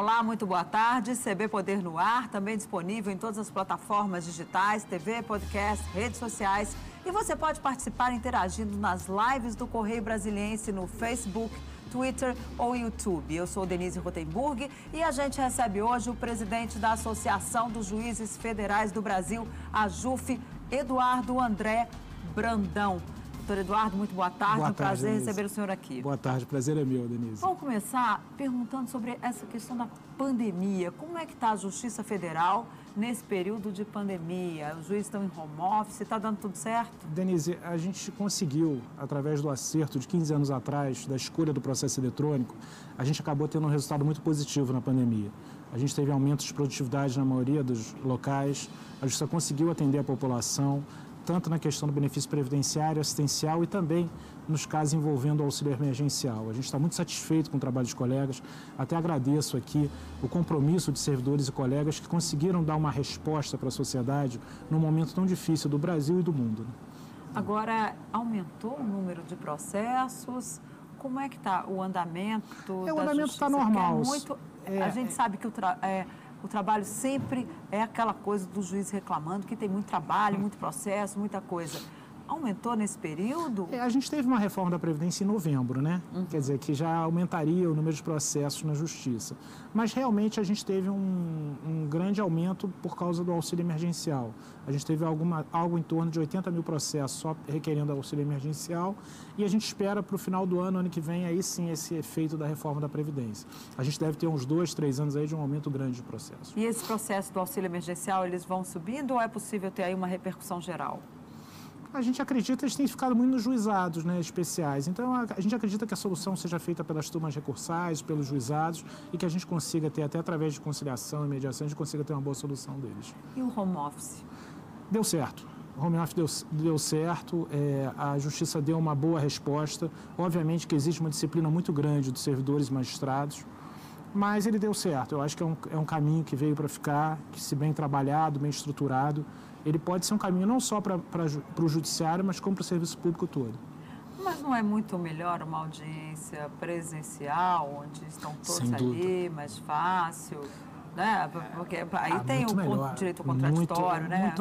Olá, muito boa tarde. CB Poder no Ar, também disponível em todas as plataformas digitais, TV, podcast, redes sociais. E você pode participar interagindo nas lives do Correio Brasiliense no Facebook, Twitter ou YouTube. Eu sou Denise Rotenburg e a gente recebe hoje o presidente da Associação dos Juízes Federais do Brasil, a Jufe, Eduardo André Brandão. Doutor Eduardo, muito boa tarde, boa tarde, prazer Denise. Receber o senhor aqui. Boa tarde, prazer é meu, Denise. Vamos começar perguntando sobre essa questão da pandemia. Como é que está a Justiça Federal nesse período de pandemia? Os juízes estão em home office, está dando tudo certo? Denise, a gente conseguiu, através do acerto de 15 anos atrás, da escolha do processo eletrônico, a gente acabou tendo um resultado muito positivo na pandemia. A gente teve aumentos de produtividade na maioria dos locais, a Justiça conseguiu atender a população, tanto na questão do benefício previdenciário, assistencial e também nos casos envolvendo o auxílio emergencial. A gente está muito satisfeito com o trabalho dos colegas, até agradeço aqui o compromisso de servidores e colegas que conseguiram dar uma resposta para a sociedade num momento tão difícil do Brasil e do mundo. Agora, aumentou o número de processos, como é que está o andamento? O andamento está normal. A gente sabe que o trabalho sempre é aquela coisa do juiz reclamando que tem muito trabalho, muito processo, muita coisa. Aumentou nesse período? A gente teve uma reforma da Previdência em novembro, né? Quer dizer, que já aumentaria o número de processos na Justiça. Mas, realmente, a gente teve um grande aumento por causa do auxílio emergencial. A gente teve algo em torno de 80 mil processos só requerendo auxílio emergencial e a gente espera para o final do ano, ano que vem, aí sim, esse efeito da reforma da Previdência. A gente deve ter uns 2, 3 anos aí de um aumento grande de processos. E esse processo do auxílio emergencial, eles vão subindo ou é possível ter aí uma repercussão geral? A gente acredita que eles têm ficado muito nos juizados, né, especiais. Então, a gente acredita que a solução seja feita pelas turmas recursais, pelos juizados, e que a gente consiga ter, até através de conciliação e mediação, a gente consiga ter uma boa solução deles. E o home office? Deu certo. O home office deu certo, a Justiça deu uma boa resposta. Obviamente que existe uma disciplina muito grande dos servidores e magistrados, mas ele deu certo. Eu acho que é um caminho que veio para ficar, que se bem trabalhado, bem estruturado, ele pode ser um caminho não só para o judiciário, mas como para o serviço público todo. Mas não é muito melhor uma audiência presencial, onde estão todos ali, mais fácil, né? Porque aí tem o direito contraditório, né?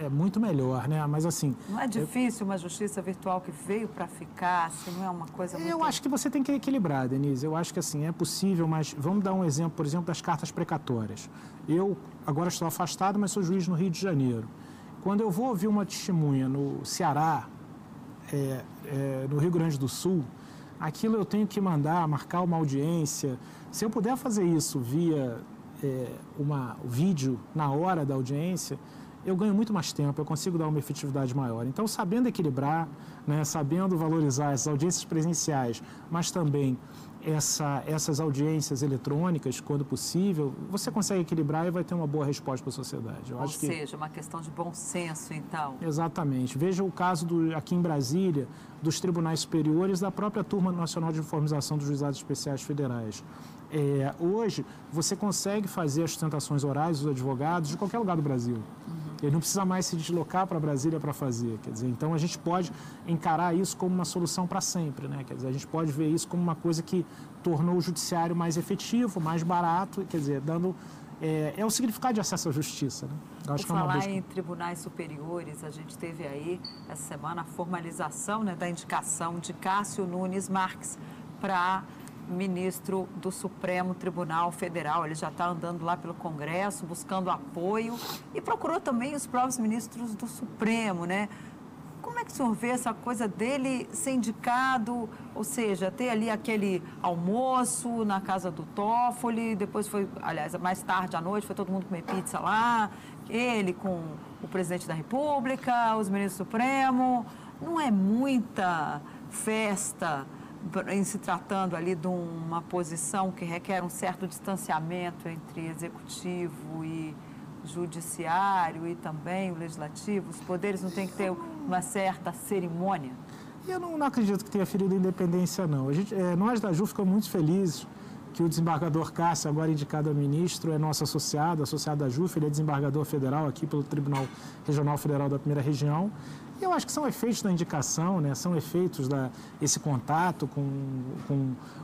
É muito melhor, né? Mas assim... Não é difícil uma justiça virtual que veio para ficar, assim, não é uma coisa muito... Eu acho que você tem que equilibrar, Denise. Eu acho que assim, é possível, mas vamos dar um exemplo, por exemplo, das cartas precatórias. Eu agora estou afastado, mas sou juiz no Rio de Janeiro. Quando eu vou ouvir uma testemunha no Ceará, no Rio Grande do Sul, aquilo eu tenho que marcar uma audiência. Se eu puder fazer isso via um vídeo na hora da audiência, eu ganho muito mais tempo, eu consigo dar uma efetividade maior. Então, sabendo equilibrar, né, sabendo valorizar essas audiências presenciais, mas também essas audiências eletrônicas, quando possível, você consegue equilibrar e vai ter uma boa resposta para a sociedade. Eu acho que... Ou seja, uma questão de bom senso, então. Exatamente. Veja o caso aqui em Brasília, dos tribunais superiores, da própria Turma Nacional de Uniformização dos Juizados Especiais Federais. Hoje, você consegue fazer as sustentações orais dos advogados de qualquer lugar do Brasil. Ele não precisa mais se deslocar para Brasília para fazer, quer dizer, então a gente pode encarar isso como uma solução para sempre, né? Quer dizer, a gente pode ver isso como uma coisa que tornou o judiciário mais efetivo, mais barato, quer dizer, dando... É o significado de acesso à justiça, né? Acho que é uma busca. Por falar em tribunais superiores, a gente teve aí, essa semana, a formalização, né, da indicação de Kassio Nunes Marques para ministro do Supremo Tribunal Federal. Ele já está andando lá pelo Congresso, buscando apoio e procurou também os próprios ministros do Supremo, né? Como é que o senhor vê essa coisa dele ser indicado, ou seja, ter ali aquele almoço na casa do Toffoli, depois foi, aliás, mais tarde à noite, foi todo mundo comer pizza lá, ele com o presidente da República, os ministros do Supremo, não é muita festa em se tratando ali de uma posição que requer um certo distanciamento entre executivo e judiciário e também o legislativo? Os poderes não têm que ter uma certa cerimônia? Eu não acredito que tenha ferido a independência, não. Nós da Ju ficamos muito felizes que o desembargador Kassio, agora indicado a ministro, é nosso associado da Jufe, ele é desembargador federal aqui pelo Tribunal Regional Federal da Primeira Região. Eu acho que são efeitos da indicação, né? São efeitos desse contato com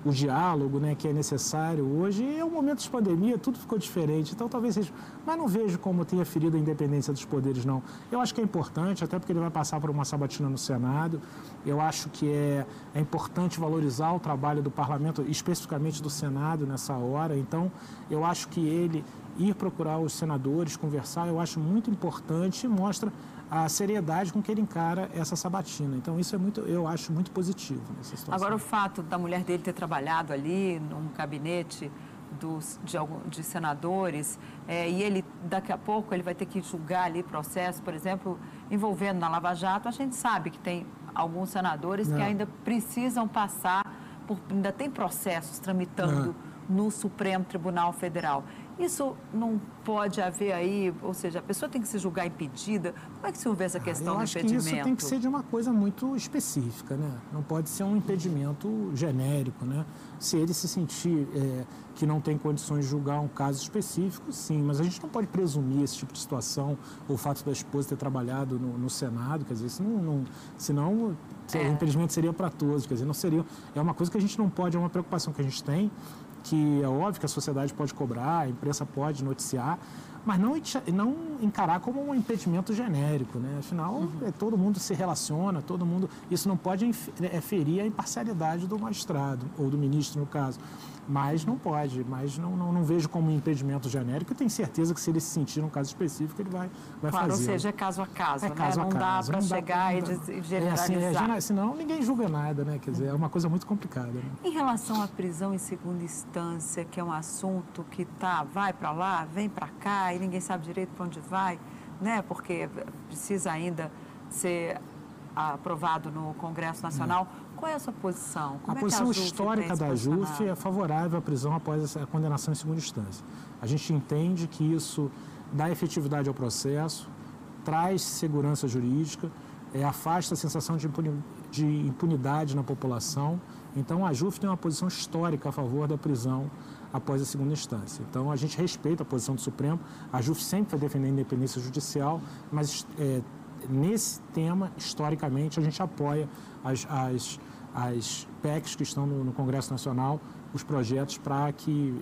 o diálogo, né? Que é necessário hoje. E é um momento de pandemia, tudo ficou diferente, então talvez seja... Mas não vejo como tenha ferido a independência dos poderes, não. Eu acho que é importante, até porque ele vai passar por uma sabatina no Senado. Eu acho que é importante valorizar o trabalho do Parlamento, especificamente do Senado, nessa hora. Então, eu acho que ele ir procurar os senadores, conversar, eu acho muito importante e mostra a seriedade com que ele encara essa sabatina. Então, isso é muito, eu acho muito positivo nessa situação. Agora, o fato da mulher dele ter trabalhado ali num gabinete de senadores, e ele, daqui a pouco, ele vai ter que julgar ali processo, por exemplo, envolvendo na Lava Jato, a gente sabe que tem alguns senadores que ainda precisam passar, ainda tem processos tramitando no Supremo Tribunal Federal. Isso não pode haver aí, ou seja, a pessoa tem que se julgar impedida. Como é que se houve essa questão do impedimento? Eu acho que isso tem que ser de uma coisa muito específica, né? Não pode ser um impedimento genérico, né? Se ele se sentir que não tem condições de julgar um caso específico, sim, mas a gente não pode presumir esse tipo de situação, ou o fato da esposa ter trabalhado no Senado, quer dizer, isso não senão... Infelizmente seria para todos, quer dizer, não seria... É uma coisa que a gente não pode, é uma preocupação que a gente tem, que é óbvio que a sociedade pode cobrar, a imprensa pode noticiar, mas não encarar como um impedimento genérico, né? Afinal, todo mundo se relaciona, todo mundo... Isso não pode ferir a imparcialidade do magistrado, ou do ministro, no caso. Mas não pode, mas não vejo como um impedimento genérico. Eu tenho certeza que se ele se sentir num caso específico, ele vai fazer. Claro, ou seja, é caso a caso, né? Caso a não caso. Dá para chegar e generalizar. Senão ninguém julga nada, né? Quer dizer, é uma coisa muito complicada. Né? Em relação à prisão em segunda instância, que é um assunto que vai para lá, vem para cá e ninguém sabe direito para onde vai, né? Porque precisa ainda ser aprovado no Congresso Nacional. Qual é a sua posição? Como a posição histórica da Jufe é favorável à prisão após a condenação em segunda instância. A gente entende que isso dá efetividade ao processo, traz segurança jurídica, afasta a sensação de impunidade na população. Então, a Jufe tem uma posição histórica a favor da prisão após a segunda instância. Então, a gente respeita a posição do Supremo. A Jufe sempre vai defender a independência judicial, mas... nesse tema, historicamente, a gente apoia as PECs que estão no Congresso Nacional, os projetos para que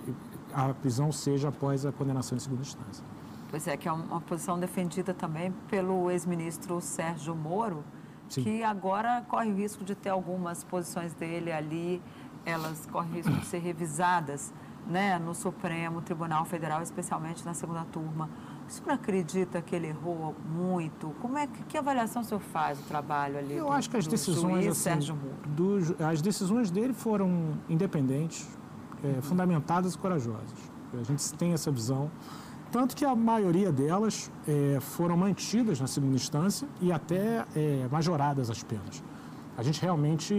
a prisão seja após a condenação em segunda instância. Pois é, que é uma posição defendida também pelo ex-ministro Sérgio Moro, sim, que agora corre o risco de ter algumas posições dele ali, elas correm o risco de ser revisadas, né, no Supremo Tribunal Federal, especialmente na segunda turma. O senhor acredita que ele errou muito? Como é que avaliação o senhor faz do trabalho ali? Eu acho que as decisões do Sérgio Moro, as decisões dele foram independentes, fundamentadas e corajosas. A gente tem essa visão. Tanto que a maioria delas foram mantidas na segunda instância e até majoradas as penas. A gente realmente,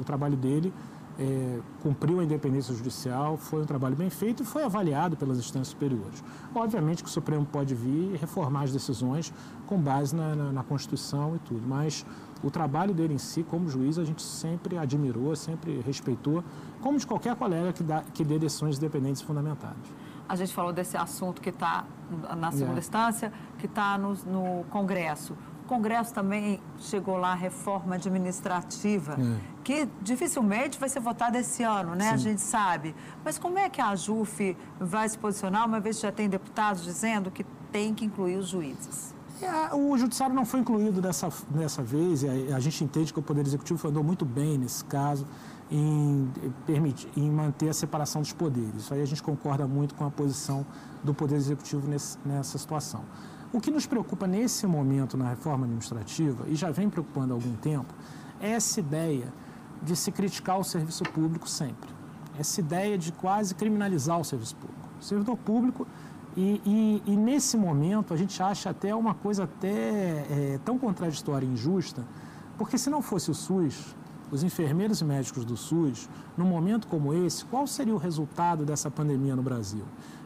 o trabalho dele... cumpriu a independência judicial, foi um trabalho bem feito e foi avaliado pelas instâncias superiores. Obviamente que o Supremo pode vir e reformar as decisões com base na Constituição e tudo, mas o trabalho dele em si, como juiz, a gente sempre admirou, sempre respeitou, como de qualquer colega que dê decisões independentes e fundamentadas. A gente falou desse assunto que está na segunda instância, que está no Congresso. O Congresso também chegou lá a reforma administrativa, que dificilmente vai ser votada esse ano, né? Sim. A gente sabe. Mas como é que a Jufe vai se posicionar, uma vez que já tem deputados dizendo que tem que incluir os juízes? O judiciário não foi incluído dessa vez, e a gente entende que o Poder Executivo andou muito bem nesse caso em manter a separação dos poderes. Isso aí a gente concorda muito com a posição do Poder Executivo nessa situação. O que nos preocupa nesse momento na reforma administrativa, e já vem preocupando há algum tempo, é essa ideia de se criticar o serviço público sempre. Essa ideia de quase criminalizar o serviço público. O servidor público, e nesse momento a gente acha até uma coisa tão contraditória e injusta, porque se não fosse o SUS, os enfermeiros e médicos do SUS, num momento como esse, qual seria o resultado dessa pandemia no Brasil?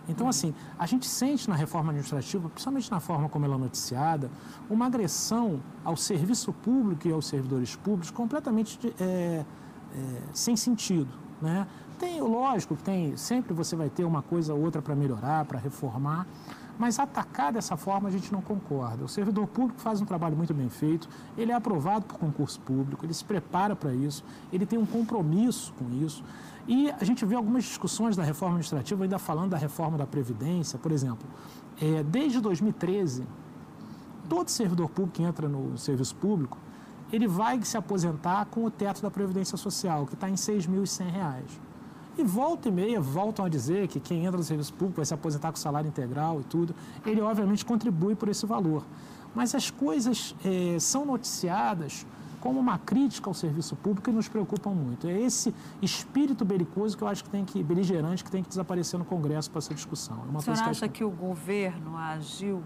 Então, assim, a gente sente na reforma administrativa, principalmente na forma como ela é noticiada, uma agressão ao serviço público e aos servidores públicos completamente sem sentido, né? Lógico, sempre você vai ter uma coisa ou outra para melhorar, para reformar, Mas atacar dessa forma a gente não concorda. O servidor público faz um trabalho muito bem feito, ele é aprovado por concurso público, ele se prepara para isso, ele tem um compromisso com isso. E a gente vê algumas discussões da reforma administrativa, ainda falando da reforma da Previdência, por exemplo. Desde 2013, todo servidor público que entra no serviço público, ele vai se aposentar com o teto da Previdência Social, que está em R$ 6.100. E volta e meia, voltam a dizer que quem entra no serviço público vai se aposentar com salário integral e tudo. Ele, obviamente, contribui por esse valor. Mas as coisas são noticiadas como uma crítica ao serviço público e nos preocupam muito. É esse espírito belicoso que eu acho que tem que, beligerante, que tem que desaparecer no Congresso para essa discussão. O senhor acha que o governo agiu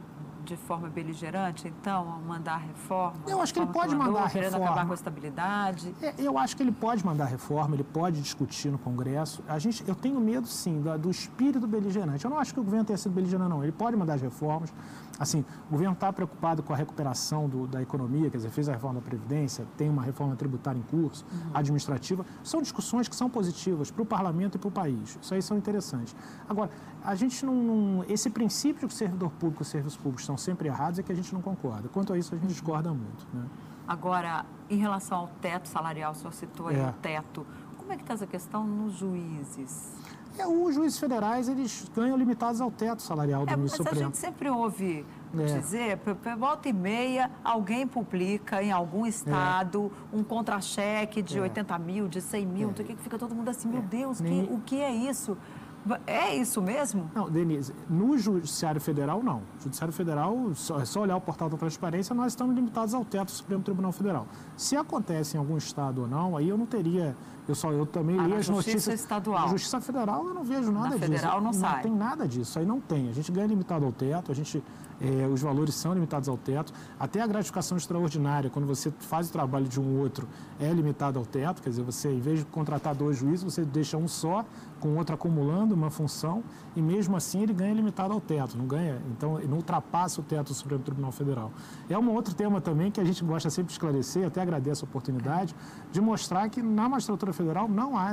de forma beligerante, então, ao mandar reforma? Eu acho que ele pode mandar reforma. Querendo acabar com a estabilidade? Eu acho que ele pode mandar reforma, ele pode discutir no Congresso. Eu tenho medo, sim, do espírito beligerante. Eu não acho que o governo tenha sido beligerante, não. Ele pode mandar as reformas. Assim, o governo está preocupado com a recuperação da economia, quer dizer, fez a reforma da Previdência, tem uma reforma tributária em curso, administrativa. São discussões que são positivas para o parlamento e para o país. Isso aí são interessantes. Agora, a gente não... Esse princípio de que o servidor público e o serviço público estão sempre errados é que a gente não concorda. Quanto a isso, a gente discorda muito, né? Agora, em relação ao teto salarial, o senhor citou aí o teto. Como é que está essa questão nos juízes? Os juízes federais, eles ganham limitados ao teto salarial do Supremo. Mas a gente sempre ouve dizer, volta e meia, alguém publica em algum estado um contra-cheque de 80 mil, de 100 mil, do que fica todo mundo assim, meu Deus, o que é isso? É isso mesmo? Não, Denise, no Judiciário Federal, não. O Judiciário Federal, é só olhar o portal da transparência, nós estamos limitados ao teto do Supremo Tribunal Federal. Se acontece em algum estado ou não, aí eu não teria... Eu também li as notícias... Justiça estadual. Na Justiça Federal, eu não vejo nada disso. Federal não sai. Não tem nada disso, aí não tem. A gente ganha limitado ao teto, os valores são limitados ao teto. Até a gratificação extraordinária, quando você faz o trabalho de um outro, é limitada ao teto. Quer dizer, você, em vez de contratar dois juízes, você deixa um só, com outro acumulando uma função, e mesmo assim ele ganha limitado ao teto, não ganha, então não ultrapassa o teto do Supremo Tribunal Federal. É um outro tema também que a gente gosta sempre de esclarecer, até agradeço a oportunidade, de mostrar que na magistratura federal não há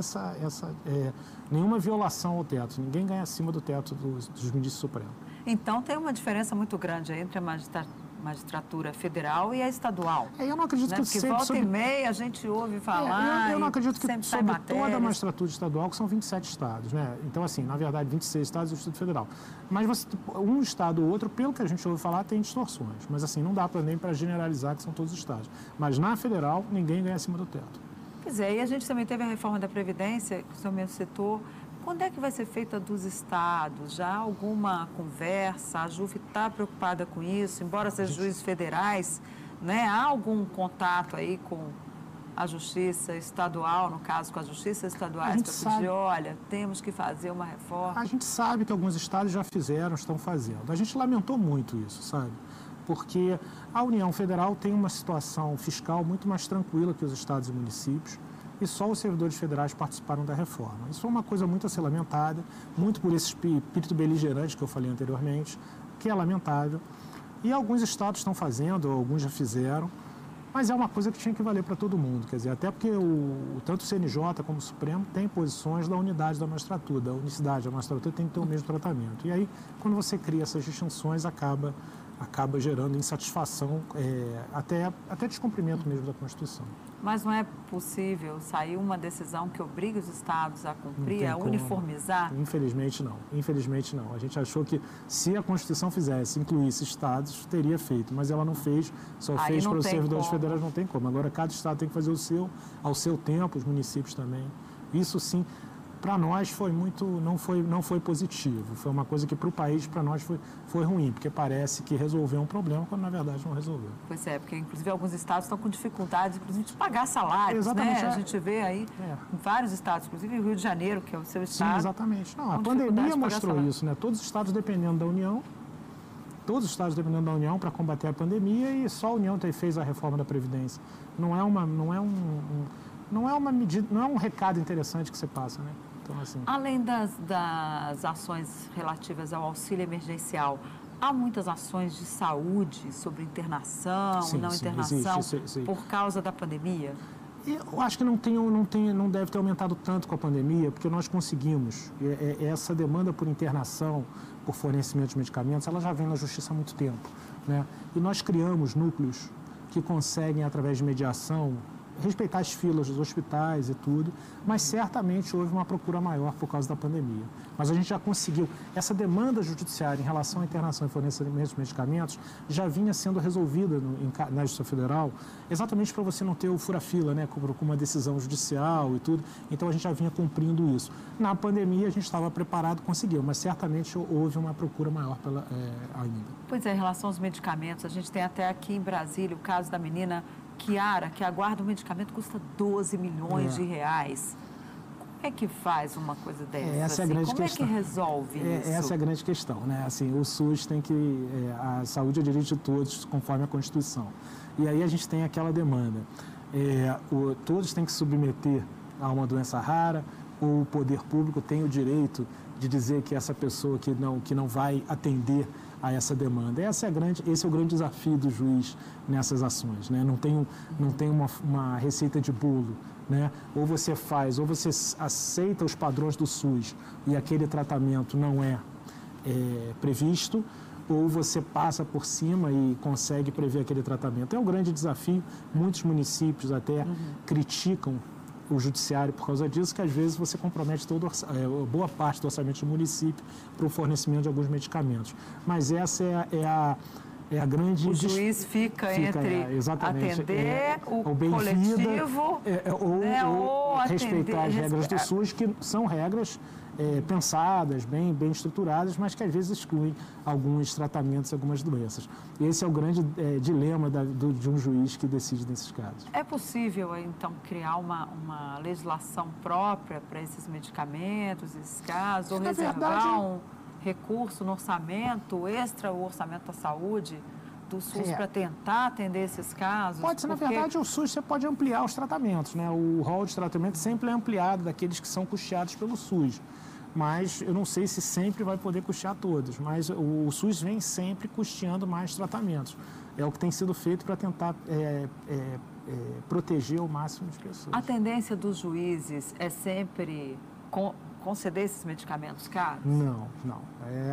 nenhuma violação ao teto, ninguém ganha acima do teto dos ministros supremos. Então tem uma diferença muito grande entre a magistratura federal e a estadual. Eu não acredito, né? Que sempre... Porque volta e meia a gente ouve falar... Eu não acredito que sobre toda a magistratura estadual, que são 27 estados, né? Então, assim, na verdade, 26 estados e o Distrito Federal. Mas um estado ou outro, pelo que a gente ouve falar, tem distorções. Mas, assim, não dá nem para generalizar que são todos os estados. Mas na federal, ninguém ganha acima do teto. Pois é, e a gente também teve a reforma da Previdência, que o senhor mesmo citou. Quando é que vai ser feita dos estados? Já há alguma conversa? A Jufe está preocupada com isso, embora sejam juízes federais, né? Há algum contato aí com a justiça estadual, no caso com as justiças estaduais, para pedir, olha, temos que fazer uma reforma? A gente sabe que alguns estados já fizeram, estão fazendo. A gente lamentou muito isso, sabe? Porque a União Federal tem uma situação fiscal muito mais tranquila que os estados e municípios, e só os servidores federais participaram da reforma. Isso foi uma coisa muito a ser lamentada, muito por esse espírito beligerante que eu falei anteriormente, que é lamentável. E alguns estados estão fazendo, alguns já fizeram, mas é uma coisa que tinha que valer para todo mundo. Quer dizer, até porque tanto o CNJ como o Supremo têm posições da unidade da magistratura, da unicidade da magistratura tem que ter o mesmo tratamento. E aí, quando você cria essas distinções, acaba gerando insatisfação, até descumprimento mesmo da Constituição. Mas não é possível sair uma decisão que obrigue os estados a cumprir, a uniformizar? Infelizmente não, infelizmente não. A gente achou que se a Constituição incluísse estados, teria feito, mas ela não fez, só fez para os servidores federais, não tem como. Agora, cada estado tem que fazer ao seu tempo, os municípios também. Isso sim, para nós foi muito, não foi positivo, foi uma coisa que para o país, para nós foi ruim, porque parece que resolveu um problema quando na verdade não resolveu. Pois é, porque inclusive alguns estados estão com dificuldades, inclusive de pagar salários, exatamente, né? A gente vê aí em vários estados, inclusive o Rio de Janeiro, que é o seu estado. Sim, exatamente. Não, a pandemia mostrou isso, né? Todos os estados dependendo da União, para combater a pandemia, e só a União fez a reforma da Previdência. Não é uma medida, não é um recado interessante que você passa, né? Então, assim... Além das ações relativas ao auxílio emergencial, há muitas ações de saúde sobre internação, sim, não sim, internação, existe, por causa da pandemia? Eu acho que não deve ter aumentado tanto com a pandemia, porque nós conseguimos. Essa demanda por internação, por fornecimento de medicamentos, ela já vem na justiça há muito tempo, né? E nós criamos núcleos que conseguem, através de mediação, respeitar as filas dos hospitais e tudo, mas certamente houve uma procura maior por causa da pandemia. Mas a gente já conseguiu. Essa demanda judiciária em relação à internação e fornecimento de medicamentos já vinha sendo resolvida na Justiça Federal, exatamente para você não ter o fura-fila, né, com uma decisão judicial e tudo. Então, a gente já vinha cumprindo isso. Na pandemia, a gente estava preparado, conseguiu, mas certamente houve uma procura maior ainda. Pois é, em relação aos medicamentos, a gente tem até aqui em Brasília o caso da menina Chiara, que aguarda um medicamento, custa 12 milhões de reais. Como é que faz uma coisa dessa? Essa é a grande questão. Como é que resolve isso? Essa é a grande questão, né? Assim, o SUS tem que... a saúde é direito de todos, conforme a Constituição. E aí a gente tem aquela demanda. Todos têm que submeter a uma doença rara, ou o poder público tem o direito de dizer que essa pessoa que não vai atender a essa demanda. Esse é o grande desafio do juiz nessas ações, né? Não tem uma receita de bolo, né? Ou você faz, ou você aceita os padrões do SUS e aquele tratamento não é previsto, ou você passa por cima e consegue prever aquele tratamento. É um grande desafio. Muitos municípios até criticam o judiciário por causa disso, que às vezes você compromete boa parte do orçamento do município para o fornecimento de alguns medicamentos. Mas essa é a grande... O juiz fica entre atender o coletivo ou respeitar as regras do SUS, que são regras pensadas, bem estruturadas, mas que às vezes excluem alguns tratamentos, algumas doenças. Esse é o grande dilema de um juiz que decide nesses casos. É possível, então, criar uma legislação própria para esses medicamentos, esses casos, ou reservar um recurso no orçamento extra, o orçamento da saúde do SUS para tentar atender esses casos? Pode ser, porque... na verdade, o SUS você pode ampliar os tratamentos, né? O rol de tratamento sempre é ampliado daqueles que são custeados pelo SUS. Mas eu não sei se sempre vai poder custear todos, mas o SUS vem sempre custeando mais tratamentos. É o que tem sido feito para tentar proteger ao máximo as pessoas. A tendência dos juízes é sempre conceder esses medicamentos caros? Não.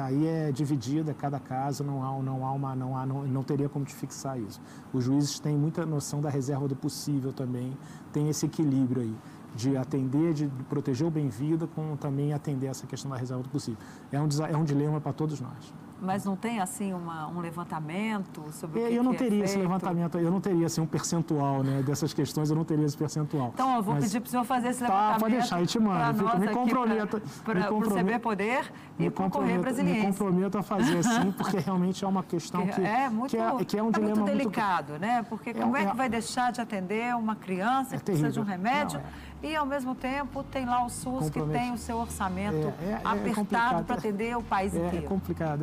Aí é dividida, cada caso, não teria como te fixar isso. Os juízes têm muita noção da reserva do possível também, tem esse equilíbrio aí de atender, de proteger o bem-vida, com também atender essa questão da reserva do possível. É um dilema para todos nós. Mas não tem, assim, um levantamento sobre o que é feito? Eu não teria esse levantamento, eu não teria, assim, um percentual, né, dessas questões, eu não teria esse percentual. Então, eu vou pedir para o senhor fazer esse levantamento. Tá, pode deixar, eu te mando. Me comprometo. Para o CB Poder e para o Correio Brasiliense. Me comprometo a fazer, assim, porque realmente é uma questão que é um dilema muito delicado, né? Porque como é que vai deixar de atender uma criança que precisa de um remédio? E, ao mesmo tempo, tem lá o SUS que tem o seu orçamento apertado para atender o país inteiro. É complicado.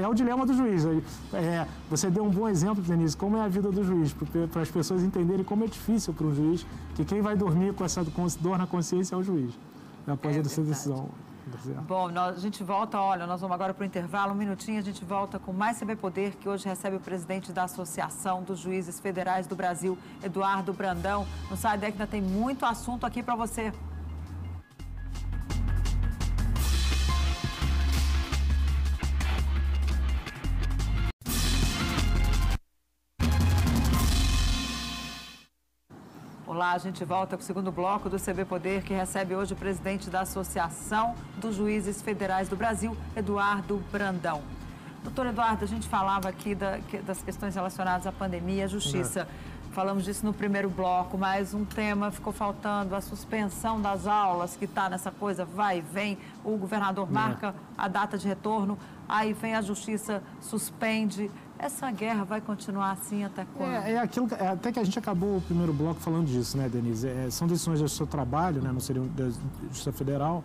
É o dilema do juiz. Você deu um bom exemplo, Denise, como é a vida do juiz, para as pessoas entenderem como é difícil para o juiz, que quem vai dormir com essa dor na consciência é o juiz, após essa decisão. Bom, a gente volta, nós vamos agora para o intervalo, um minutinho, a gente volta com mais CB Poder, que hoje recebe o presidente da Associação dos Juízes Federais do Brasil, Eduardo Brandão. Não sai daqui, ainda tem muito assunto aqui para você. Olá, a gente volta com o segundo bloco do CB Poder, que recebe hoje o presidente da Associação dos Juízes Federais do Brasil, Eduardo Brandão. Doutor Eduardo, a gente falava aqui das questões relacionadas à pandemia e à justiça. Falamos disso no primeiro bloco, mas um tema ficou faltando, a suspensão das aulas, que está nessa coisa, vai e vem, o governador marca a data de retorno, aí vem a justiça, suspende. Essa guerra vai continuar assim até quando? Até que a gente acabou o primeiro bloco falando disso, né, Denise? São decisões do seu trabalho, né, não seria da Justiça Federal,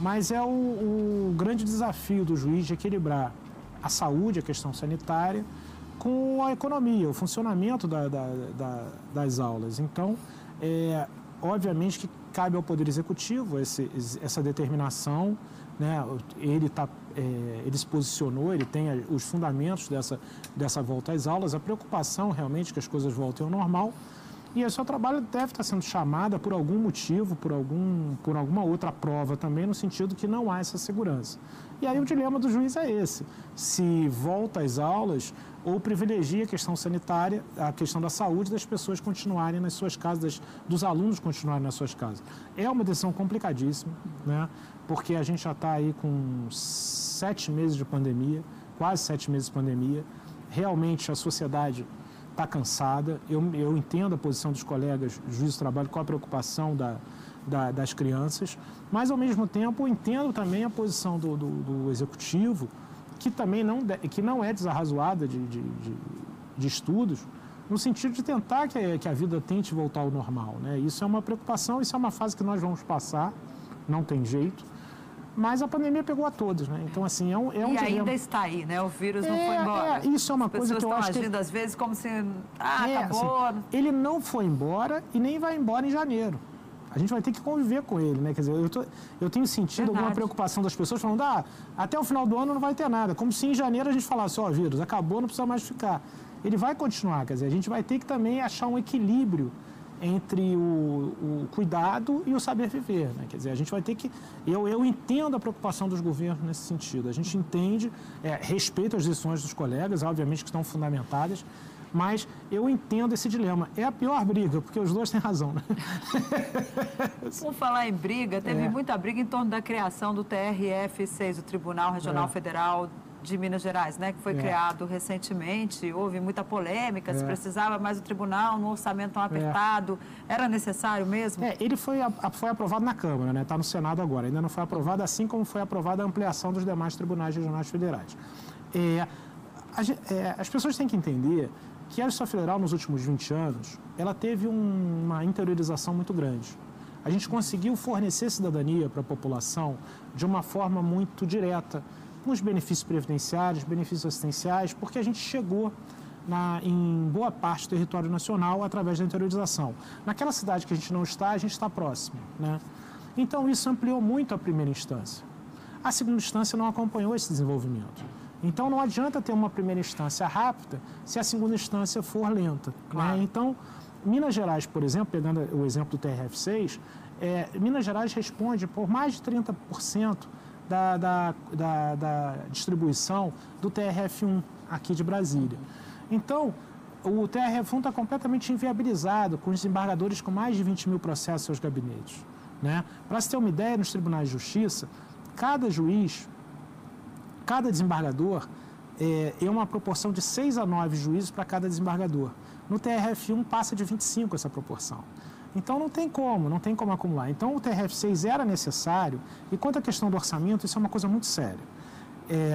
mas é o grande desafio do juiz de equilibrar a saúde, a questão sanitária, com a economia, o funcionamento das aulas. Então, obviamente que cabe ao Poder Executivo essa determinação, né? Ele se posicionou, ele tem os fundamentos dessa volta às aulas, a preocupação realmente que as coisas voltem ao normal, E esse seu trabalho deve estar sendo chamada por algum motivo, por alguma outra prova também, no sentido que não há essa segurança. E aí o dilema do juiz é esse, se volta às aulas ou privilegia a questão sanitária, a questão da saúde das pessoas continuarem nas suas casas, dos alunos continuarem nas suas casas. É uma decisão complicadíssima, né? Porque a gente já está aí com 7 meses de pandemia, quase 7 meses de pandemia, realmente a sociedade está cansada. Eu entendo a posição dos colegas juízes do trabalho, qual a preocupação das crianças, mas, ao mesmo tempo, eu entendo também a posição do executivo, que também não é desarrazoada de estudos, no sentido de tentar que a vida tente voltar ao normal, né? Isso é uma preocupação, isso é uma fase que nós vamos passar, não tem jeito. Mas a pandemia pegou a todos, né? Então, assim, é um dilema. E ainda está aí, né? O vírus não foi embora. Isso é uma coisa que eu acho que... As pessoas estão agindo, às vezes, como se... Ah, acabou. Assim, ele não foi embora e nem vai embora em janeiro. A gente vai ter que conviver com ele, né? Quer dizer, eu tenho sentido alguma preocupação das pessoas falando, até o final do ano não vai ter nada. Como se em janeiro a gente falasse, ó, vírus, acabou, não precisa mais ficar. Ele vai continuar, quer dizer, a gente vai ter que também achar um equilíbrio entre o cuidado e o saber viver, né? Quer dizer, a gente vai ter que... Eu entendo a preocupação dos governos nesse sentido. A gente entende, respeito às decisões dos colegas, obviamente que estão fundamentadas, mas eu entendo esse dilema. É a pior briga, porque os dois têm razão, né? Por falar em briga, teve muita briga em torno da criação do TRF-6, o Tribunal Regional Federal de Minas Gerais, né, que foi criado recentemente, houve muita polêmica, se precisava mais o tribunal, no orçamento tão apertado, era necessário mesmo? Ele foi aprovado na Câmara, né, está no Senado agora, ainda não foi aprovado, assim como foi aprovada a ampliação dos demais tribunais regionais federais. As pessoas têm que entender que a Justiça Federal, nos últimos 20 anos, ela teve uma interiorização muito grande. A gente conseguiu fornecer cidadania para a população de uma forma muito direta, com os benefícios previdenciários, benefícios assistenciais, porque a gente chegou em boa parte do território nacional através da interiorização. Naquela cidade que a gente não está, a gente está próximo, né? Então, isso ampliou muito a primeira instância. A segunda instância não acompanhou esse desenvolvimento. Então, não adianta ter uma primeira instância rápida se a segunda instância for lenta, claro, né? Então, Minas Gerais, por exemplo, pegando o exemplo do TRF-6, Minas Gerais responde por mais de 30% da distribuição do TRF-1 aqui de Brasília. Então, o TRF-1 está completamente inviabilizado, com desembargadores com mais de 20 mil processos em seus gabinetes, né? Para se ter uma ideia, nos tribunais de justiça, cada juiz, cada desembargador, é uma proporção de 6 a 9 juízes para cada desembargador. No TRF-1 passa de 25 essa proporção. Então, não tem como acumular. Então, o TRF-6 era necessário, e quanto à questão do orçamento, isso é uma coisa muito séria.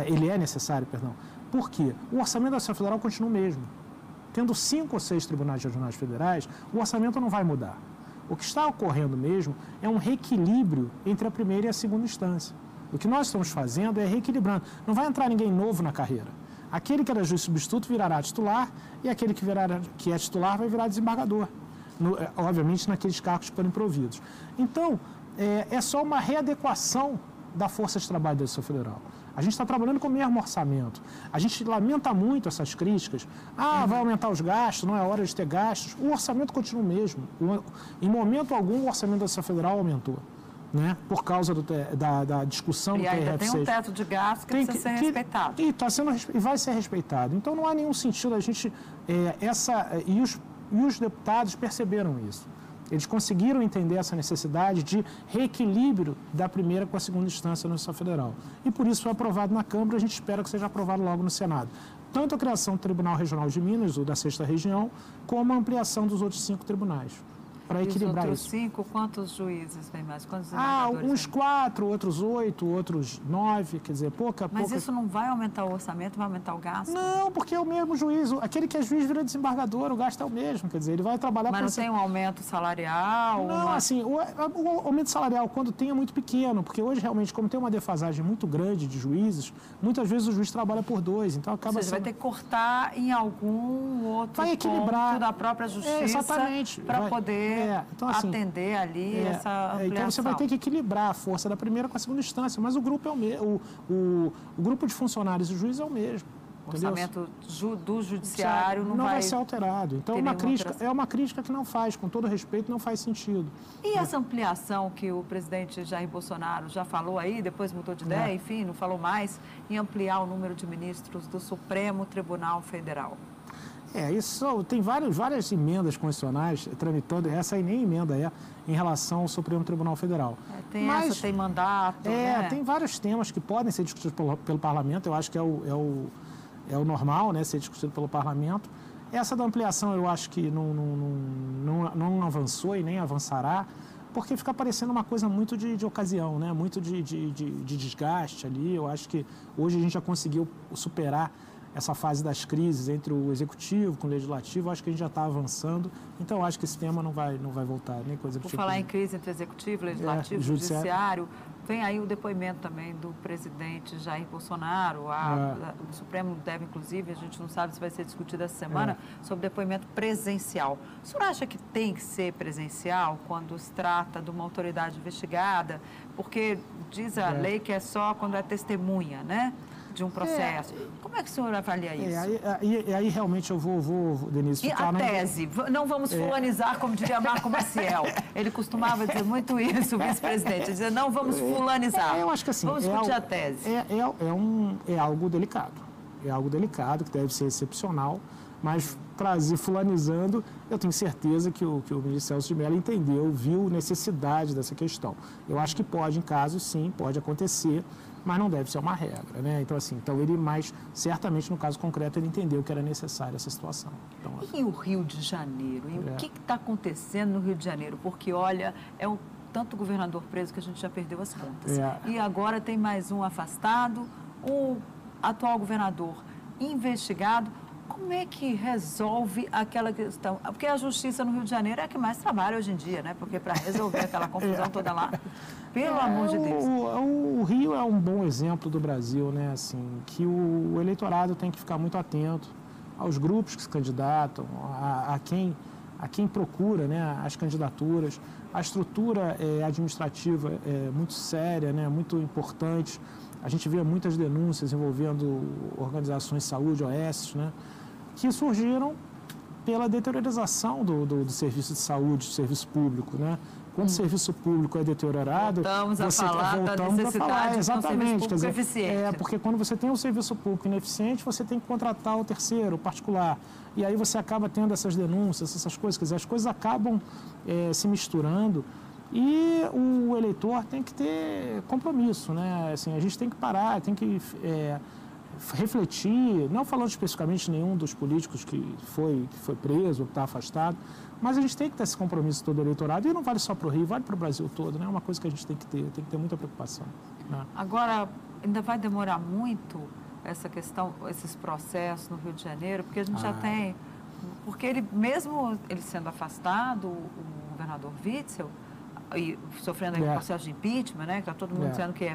Ele é necessário, perdão. Por quê? O orçamento da Justiça Federal continua o mesmo. Tendo 5 ou 6 tribunais regionais federais, o orçamento não vai mudar. O que está ocorrendo mesmo é um reequilíbrio entre a primeira e a segunda instância. O que nós estamos fazendo é reequilibrando. Não vai entrar ninguém novo na carreira. Aquele que era juiz substituto virará titular, e aquele que é titular vai virar desembargador. Obviamente, naqueles cargos que foram providos. Então, é só uma readequação da força de trabalho da Justiça Federal. A gente está trabalhando com o mesmo orçamento. A gente lamenta muito essas críticas. Vai aumentar os gastos, não é hora de ter gastos. O orçamento continua o mesmo. Em momento algum, o orçamento da Justiça Federal aumentou, né? Por causa da discussão do TRF-6. E ainda tem um teto de gastos que precisa ser respeitado. E vai ser respeitado. Então, não há nenhum sentido a gente... E os deputados perceberam isso. Eles conseguiram entender essa necessidade de reequilíbrio da primeira com a segunda instância na Justiça Federal. E por isso foi aprovado na Câmara, a gente espera que seja aprovado logo no Senado. Tanto a criação do Tribunal Regional de Minas, ou da 6ª Região, como a ampliação dos outros 5 tribunais, para equilibrar isso. Os outros 5, quantos juízes tem mais? Quantos desembargadores? Uns 4, outros 8, outros 9, quer dizer, pouca. Mas isso não vai aumentar o orçamento, vai aumentar o gasto? Não, porque é o mesmo juiz, aquele que é juiz vira desembargador, o gasto é o mesmo, quer dizer, ele vai trabalhar... Mas não tem um aumento salarial? Não, assim, o aumento salarial, quando tem, é muito pequeno, porque hoje, realmente, como tem uma defasagem muito grande de juízes, muitas vezes o juiz trabalha por 2, então acaba sendo... Ou seja, vai ter que cortar em algum outro ponto da própria justiça, exatamente, para poder... então, assim, atender ali essa ampliação. Então você vai ter que equilibrar a força da primeira com a segunda instância, mas o grupo é o mesmo, o grupo de funcionários e juízes é o mesmo. O orçamento do judiciário não vai ser alterado. Então, é uma crítica que não faz, com todo respeito, não faz sentido. E essa ampliação que o presidente Jair Bolsonaro já falou aí, depois mudou de ideia, enfim, não falou mais, em ampliar o número de ministros do Supremo Tribunal Federal? É, isso tem várias emendas constitucionais tramitando, essa aí nem emenda é, em relação ao Supremo Tribunal Federal. Tem mandato, tem vários temas que podem ser discutidos pelo parlamento, eu acho que é o normal, né, ser discutido pelo parlamento. Essa da ampliação eu acho que não avançou e nem avançará, porque fica parecendo uma coisa muito de ocasião, né, muito de desgaste ali. Eu acho que hoje a gente já conseguiu superar essa fase das crises entre o executivo com o legislativo, acho que a gente já está avançando. Então, acho que esse tema não vai voltar, nem coisa do tipo. Por falar em crise entre executivo, legislativo, judiciário, vem aí o depoimento também do presidente Jair Bolsonaro. O Supremo deve, inclusive, a gente não sabe se vai ser discutido essa semana, sobre depoimento presencial. O senhor acha que tem que ser presencial quando se trata de uma autoridade investigada? Porque diz a lei que é só quando é testemunha, né? De um processo. Como é que o senhor avalia isso? Aí realmente eu vou Denise, ficar... E a tese? Não vamos fulanizar, como diria Marco Maciel. Ele costumava dizer muito isso, o vice-presidente, dizer não vamos fulanizar. Eu acho que assim... Vamos discutir a tese. É algo delicado. É algo delicado, que deve ser excepcional, mas trazer fulanizando, eu tenho certeza que o ministro Celso de Mello entendeu, viu necessidade dessa questão. Eu acho que pode, em casos, sim, pode acontecer, mas não deve ser uma regra, né? Então, assim, ele mais, certamente, no caso concreto, ele entendeu que era necessária essa situação. Então, e o Rio de Janeiro? E o que está acontecendo no Rio de Janeiro? Porque, olha, é o tanto governador preso que a gente já perdeu as contas. E agora tem mais um afastado, o atual governador investigado. Como é que resolve aquela questão? Porque a justiça no Rio de Janeiro é a que mais trabalha hoje em dia, né? Porque para resolver aquela confusão toda lá, pelo amor de Deus. O Rio é um bom exemplo do Brasil, né? Assim, que o eleitorado tem que ficar muito atento aos grupos que se candidatam, a quem procura, né, as candidaturas. A estrutura administrativa é muito séria, né, muito importante. A gente vê muitas denúncias envolvendo organizações de saúde, OS, né, que surgiram pela deteriorização do serviço de saúde, do serviço público, né? Quando o serviço público é deteriorado... Voltamos a falar da necessidade exatamente, de um serviço público eficiente. Porque quando você tem um serviço público ineficiente, você tem que contratar o terceiro, o particular. E aí você acaba tendo essas denúncias, essas coisas. Quer dizer, as coisas acabam se misturando. E o eleitor tem que ter compromisso, né? Assim, a gente tem que parar, tem que refletir, não falando especificamente nenhum dos políticos que foi preso ou que está afastado, mas a gente tem que ter esse compromisso todo eleitorado, e não vale só para o Rio, vale para o Brasil todo, né? É uma coisa que a gente tem que ter muita preocupação, né? Agora, ainda vai demorar muito essa questão, esses processos no Rio de Janeiro, porque a gente já tem... Porque mesmo ele sendo afastado, o governador Witzel... E sofrendo um processo de impeachment, né? Que está todo mundo dizendo que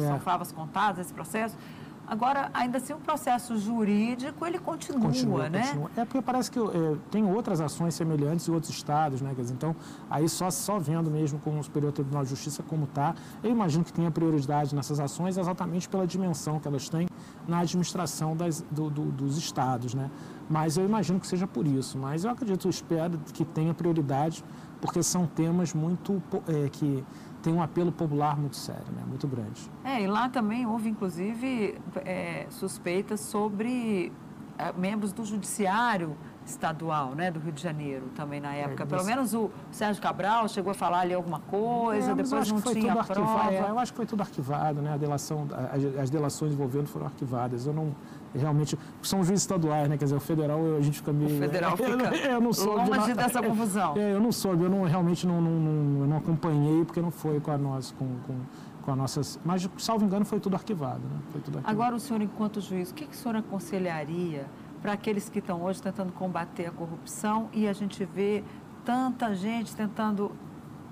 são favas contadas esse processo. Agora, ainda assim, o processo jurídico, ele continua, né? Continua. É porque parece que tem outras ações semelhantes em outros estados, né? Então, aí só vendo mesmo como o Superior Tribunal de Justiça como está, eu imagino que tenha prioridade nessas ações exatamente pela dimensão que elas têm na administração dos estados, né? Mas eu imagino que seja por isso. Mas eu acredito, espero que tenha prioridade, porque são temas muito que têm um apelo popular muito sério, né? Muito grande. E lá também houve, inclusive, suspeitas sobre membros do judiciário estadual, né, do Rio de Janeiro também na época. Pelo menos o Sérgio Cabral chegou a falar ali alguma coisa, depois não tinha a prova. Eu acho que foi tudo arquivado, né? As delações envolvendo foram arquivadas. Eu não... Realmente, são juízes estaduais, né? Quer dizer, o federal, a gente fica meio... O federal fica longe dessa confusão. Eu não soube, eu realmente não acompanhei, porque não foi com a nossa... Mas, salvo engano, foi tudo arquivado, né? Foi tudo arquivado. Agora, o senhor, enquanto juiz, o que o senhor aconselharia para aqueles que estão hoje tentando combater a corrupção, e a gente vê tanta gente tentando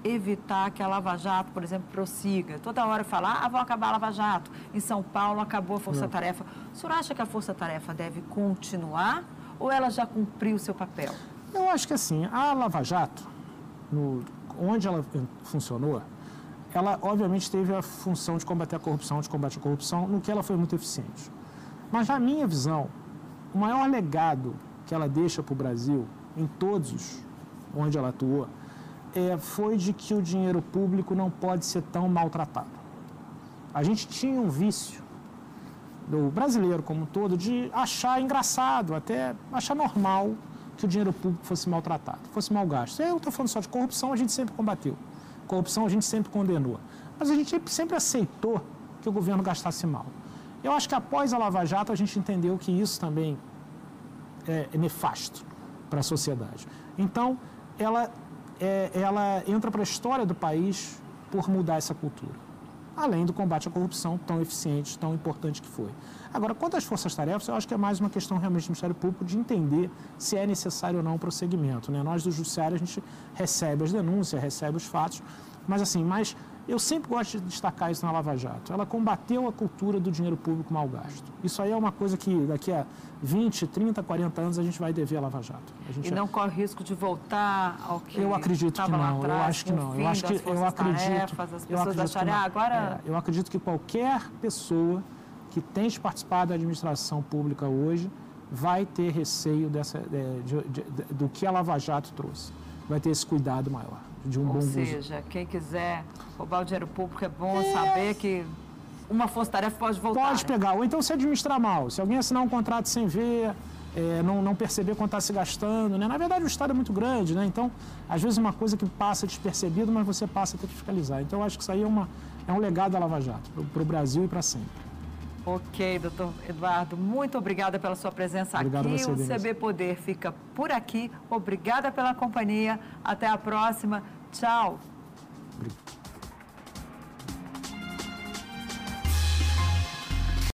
evitar que a Lava Jato, por exemplo, prossiga? Toda hora falar, vão acabar a Lava Jato. Em São Paulo, acabou a força-tarefa. O senhor acha que a força-tarefa deve continuar ou ela já cumpriu o seu papel? Eu acho que, assim, a Lava Jato, onde ela funcionou, ela, obviamente, teve a função de combater a corrupção, no que ela foi muito eficiente. Mas, na minha visão, o maior legado que ela deixa para o Brasil, em todos onde ela atuou, foi de que o dinheiro público não pode ser tão maltratado. A gente tinha um vício, do brasileiro como um todo, de achar engraçado, até achar normal que o dinheiro público fosse maltratado, fosse mal gasto. Eu estou falando só de corrupção, a gente sempre combateu. Corrupção a gente sempre condenou. Mas a gente sempre aceitou que o governo gastasse mal. Eu acho que após a Lava Jato a gente entendeu que isso também é nefasto para a sociedade. Então, ela entra para a história do país por mudar essa cultura. Além do combate à corrupção tão eficiente, tão importante que foi. Agora, quanto às forças-tarefas, eu acho que é mais uma questão realmente do Ministério Público de entender se é necessário ou não o prosseguimento. Né? Nós do Judiciário, a gente recebe as denúncias, recebe os fatos, mas assim, eu sempre gosto de destacar isso na Lava Jato. Ela combateu a cultura do dinheiro público mal gasto. Isso aí é uma coisa que daqui a 20, 30, 40 anos a gente vai dever a Lava Jato. A gente não corre risco de voltar ao que estava lá atrás? Eu acredito que não, eu acho que não. Eu acho que eu acredito que qualquer pessoa que tente participar da administração pública hoje vai ter receio do que a Lava Jato trouxe. Vai ter esse cuidado maior. Ou seja, quem quiser roubar o dinheiro público é bom saber que uma força-tarefa pode voltar. Pode pegar, ou então se administrar mal. Se alguém assinar um contrato sem ver, não perceber quanto está se gastando. Né? Na verdade, o Estado é muito grande, né? Então, às vezes uma coisa que passa despercebido, mas você passa a ter que fiscalizar. Então, eu acho que isso aí é um legado da Lava Jato, para o Brasil e para sempre. Ok, doutor Eduardo, muito obrigada pela sua presença aqui. O CB Poder fica por aqui. Obrigada pela companhia. Até a próxima. Tchau. Obrigado.